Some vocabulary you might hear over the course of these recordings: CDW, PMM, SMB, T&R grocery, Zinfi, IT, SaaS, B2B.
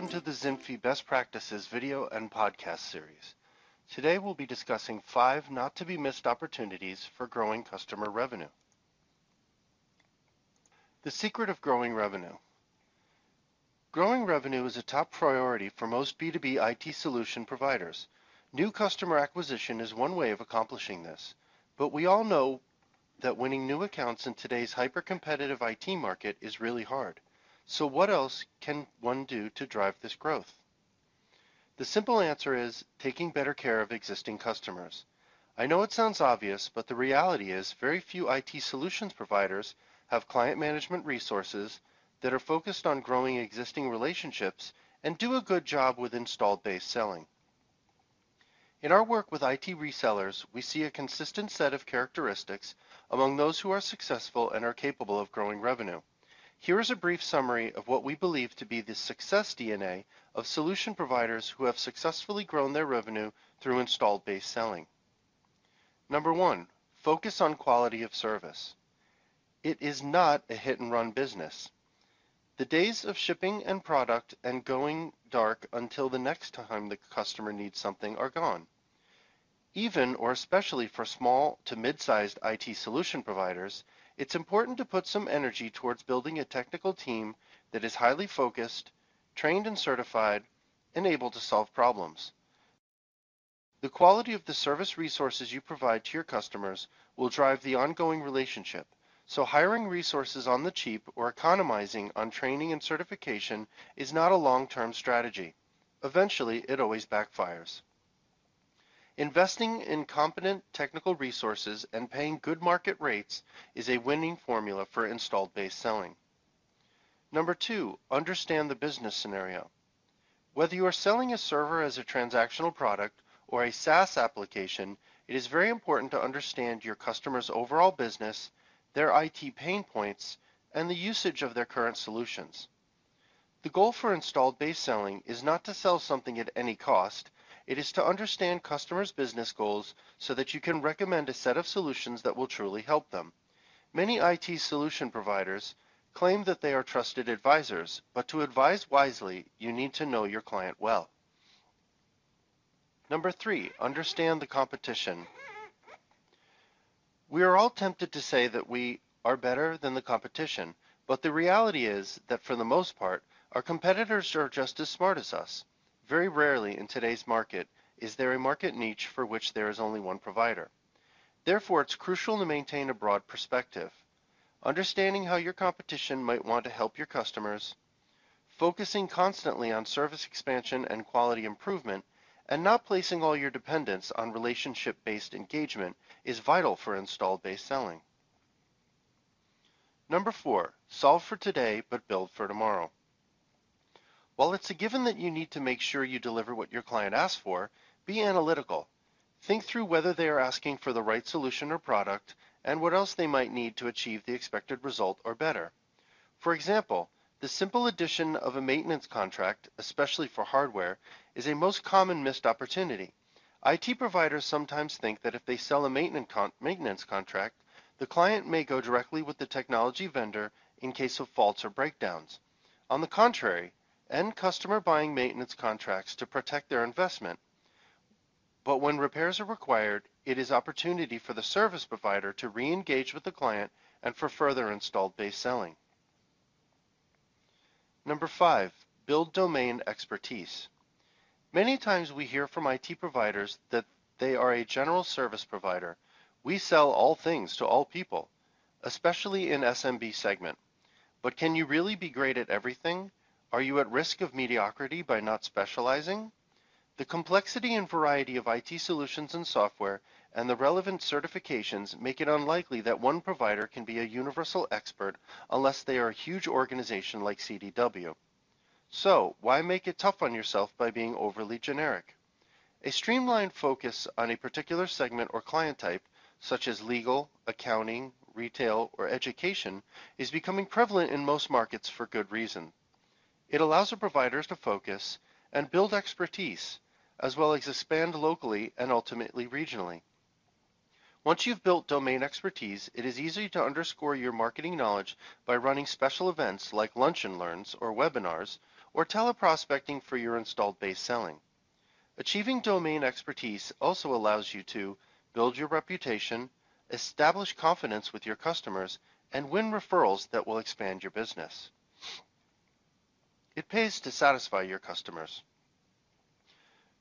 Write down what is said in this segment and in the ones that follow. Welcome to the Zinfi Best Practices video and podcast series. Today we'll be discussing 5 not to be missed opportunities for growing customer revenue. The secret of growing revenue. Growing revenue is a top priority for most B2B IT solution providers. New customer acquisition is one way of accomplishing this, but we all know that winning new accounts in today's hyper-competitive IT market is really hard. So what else can one do to drive this growth? The simple answer is taking better care of existing customers. I know it sounds obvious, but the reality is very few IT solutions providers have client management resources that are focused on growing existing relationships and do a good job with installed base selling. In our work with IT resellers, we see a consistent set of characteristics among those who are successful and are capable of growing revenue. Here is a brief summary of what we believe to be the success DNA of solution providers who have successfully grown their revenue through installed base selling. Number 1, focus on quality of service. It is not a hit-and-run business. The days of shipping and product and going dark until the next time the customer needs something are gone. Even or especially for small to mid-sized IT solution providers, it's important to put some energy towards building a technical team that is highly focused, trained and certified, and able to solve problems. The quality of the service resources you provide to your customers will drive the ongoing relationship, so hiring resources on the cheap or economizing on training and certification is not a long-term strategy. Eventually, it always backfires. Investing in competent technical resources and paying good market rates is a winning formula for installed base selling. Number 2, understand the business scenario. Whether you are selling a server as a transactional product or a SaaS application, it is very important to understand your customer's overall business, their IT pain points, and the usage of their current solutions. The goal for installed base selling is not to sell something at any cost. It is to understand customers' business goals so that you can recommend a set of solutions that will truly help them. Many IT solution providers claim that they are trusted advisors, but to advise wisely, you need to know your client well. Number 3, understand the competition. We are all tempted to say that we are better than the competition, but the reality is that for the most part, our competitors are just as smart as us. Very rarely in today's market is there a market niche for which there is only one provider. Therefore, it's crucial to maintain a broad perspective, understanding how your competition might want to help your customers, focusing constantly on service expansion and quality improvement, and not placing all your dependence on relationship-based engagement is vital for installed base selling. Number 4, solve for today but build for tomorrow. While it's a given that you need to make sure you deliver what your client asks for, be analytical. Think through whether they are asking for the right solution or product and what else they might need to achieve the expected result or better. For example, the simple addition of a maintenance contract, especially for hardware, is a most common missed opportunity. IT providers sometimes think that if they sell a maintenance contract, the client may go directly with the technology vendor in case of faults or breakdowns. On the contrary, end customer buying maintenance contracts to protect their investment. But when repairs are required, it is opportunity for the service provider to re-engage with the client and for further installed base selling. Number 5, build domain expertise. Many times we hear from IT providers that they are a general service provider. We sell all things to all people, especially in SMB segment. But can you really be great at everything? Are you at risk of mediocrity by not specializing? The complexity and variety of IT solutions and software and the relevant certifications make it unlikely that one provider can be a universal expert unless they are a huge organization like CDW. So, why make it tough on yourself by being overly generic? A streamlined focus on a particular segment or client type, such as legal, accounting, retail, or education, is becoming prevalent in most markets for good reason. It allows the providers to focus and build expertise, as well as expand locally and ultimately regionally. Once you've built domain expertise, it is easy to underscore your marketing knowledge by running special events like lunch and learns or webinars, or teleprospecting for your installed base selling. Achieving domain expertise also allows you to build your reputation, establish confidence with your customers, and win referrals that will expand your business. It pays to satisfy your customers.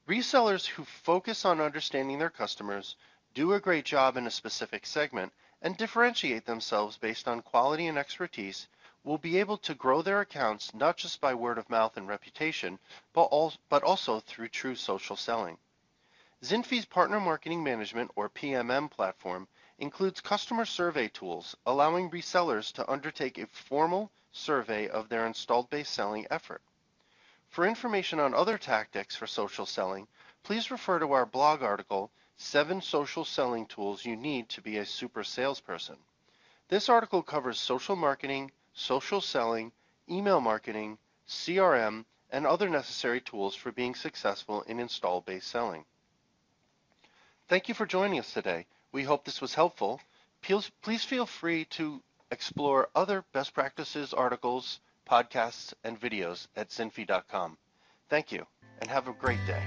Resellers who focus on understanding their customers do a great job in a specific segment and differentiate themselves based on quality and expertise will be able to grow their accounts not just by word of mouth and reputation, but also through true social selling. Zinfi's Partner Marketing Management, or PMM platform, includes customer survey tools, allowing resellers to undertake a formal survey of their installed base selling effort. For information on other tactics for social selling, please refer to our blog article, 7 Social Selling Tools You Need to Be a Super Salesperson. This article covers social marketing, social selling, email marketing, CRM, and other necessary tools for being successful in install base selling. Thank you for joining us today. We hope this was helpful. Please feel free to explore other best practices, articles, podcasts, and videos at zinfi.com. Thank you, and have a great day.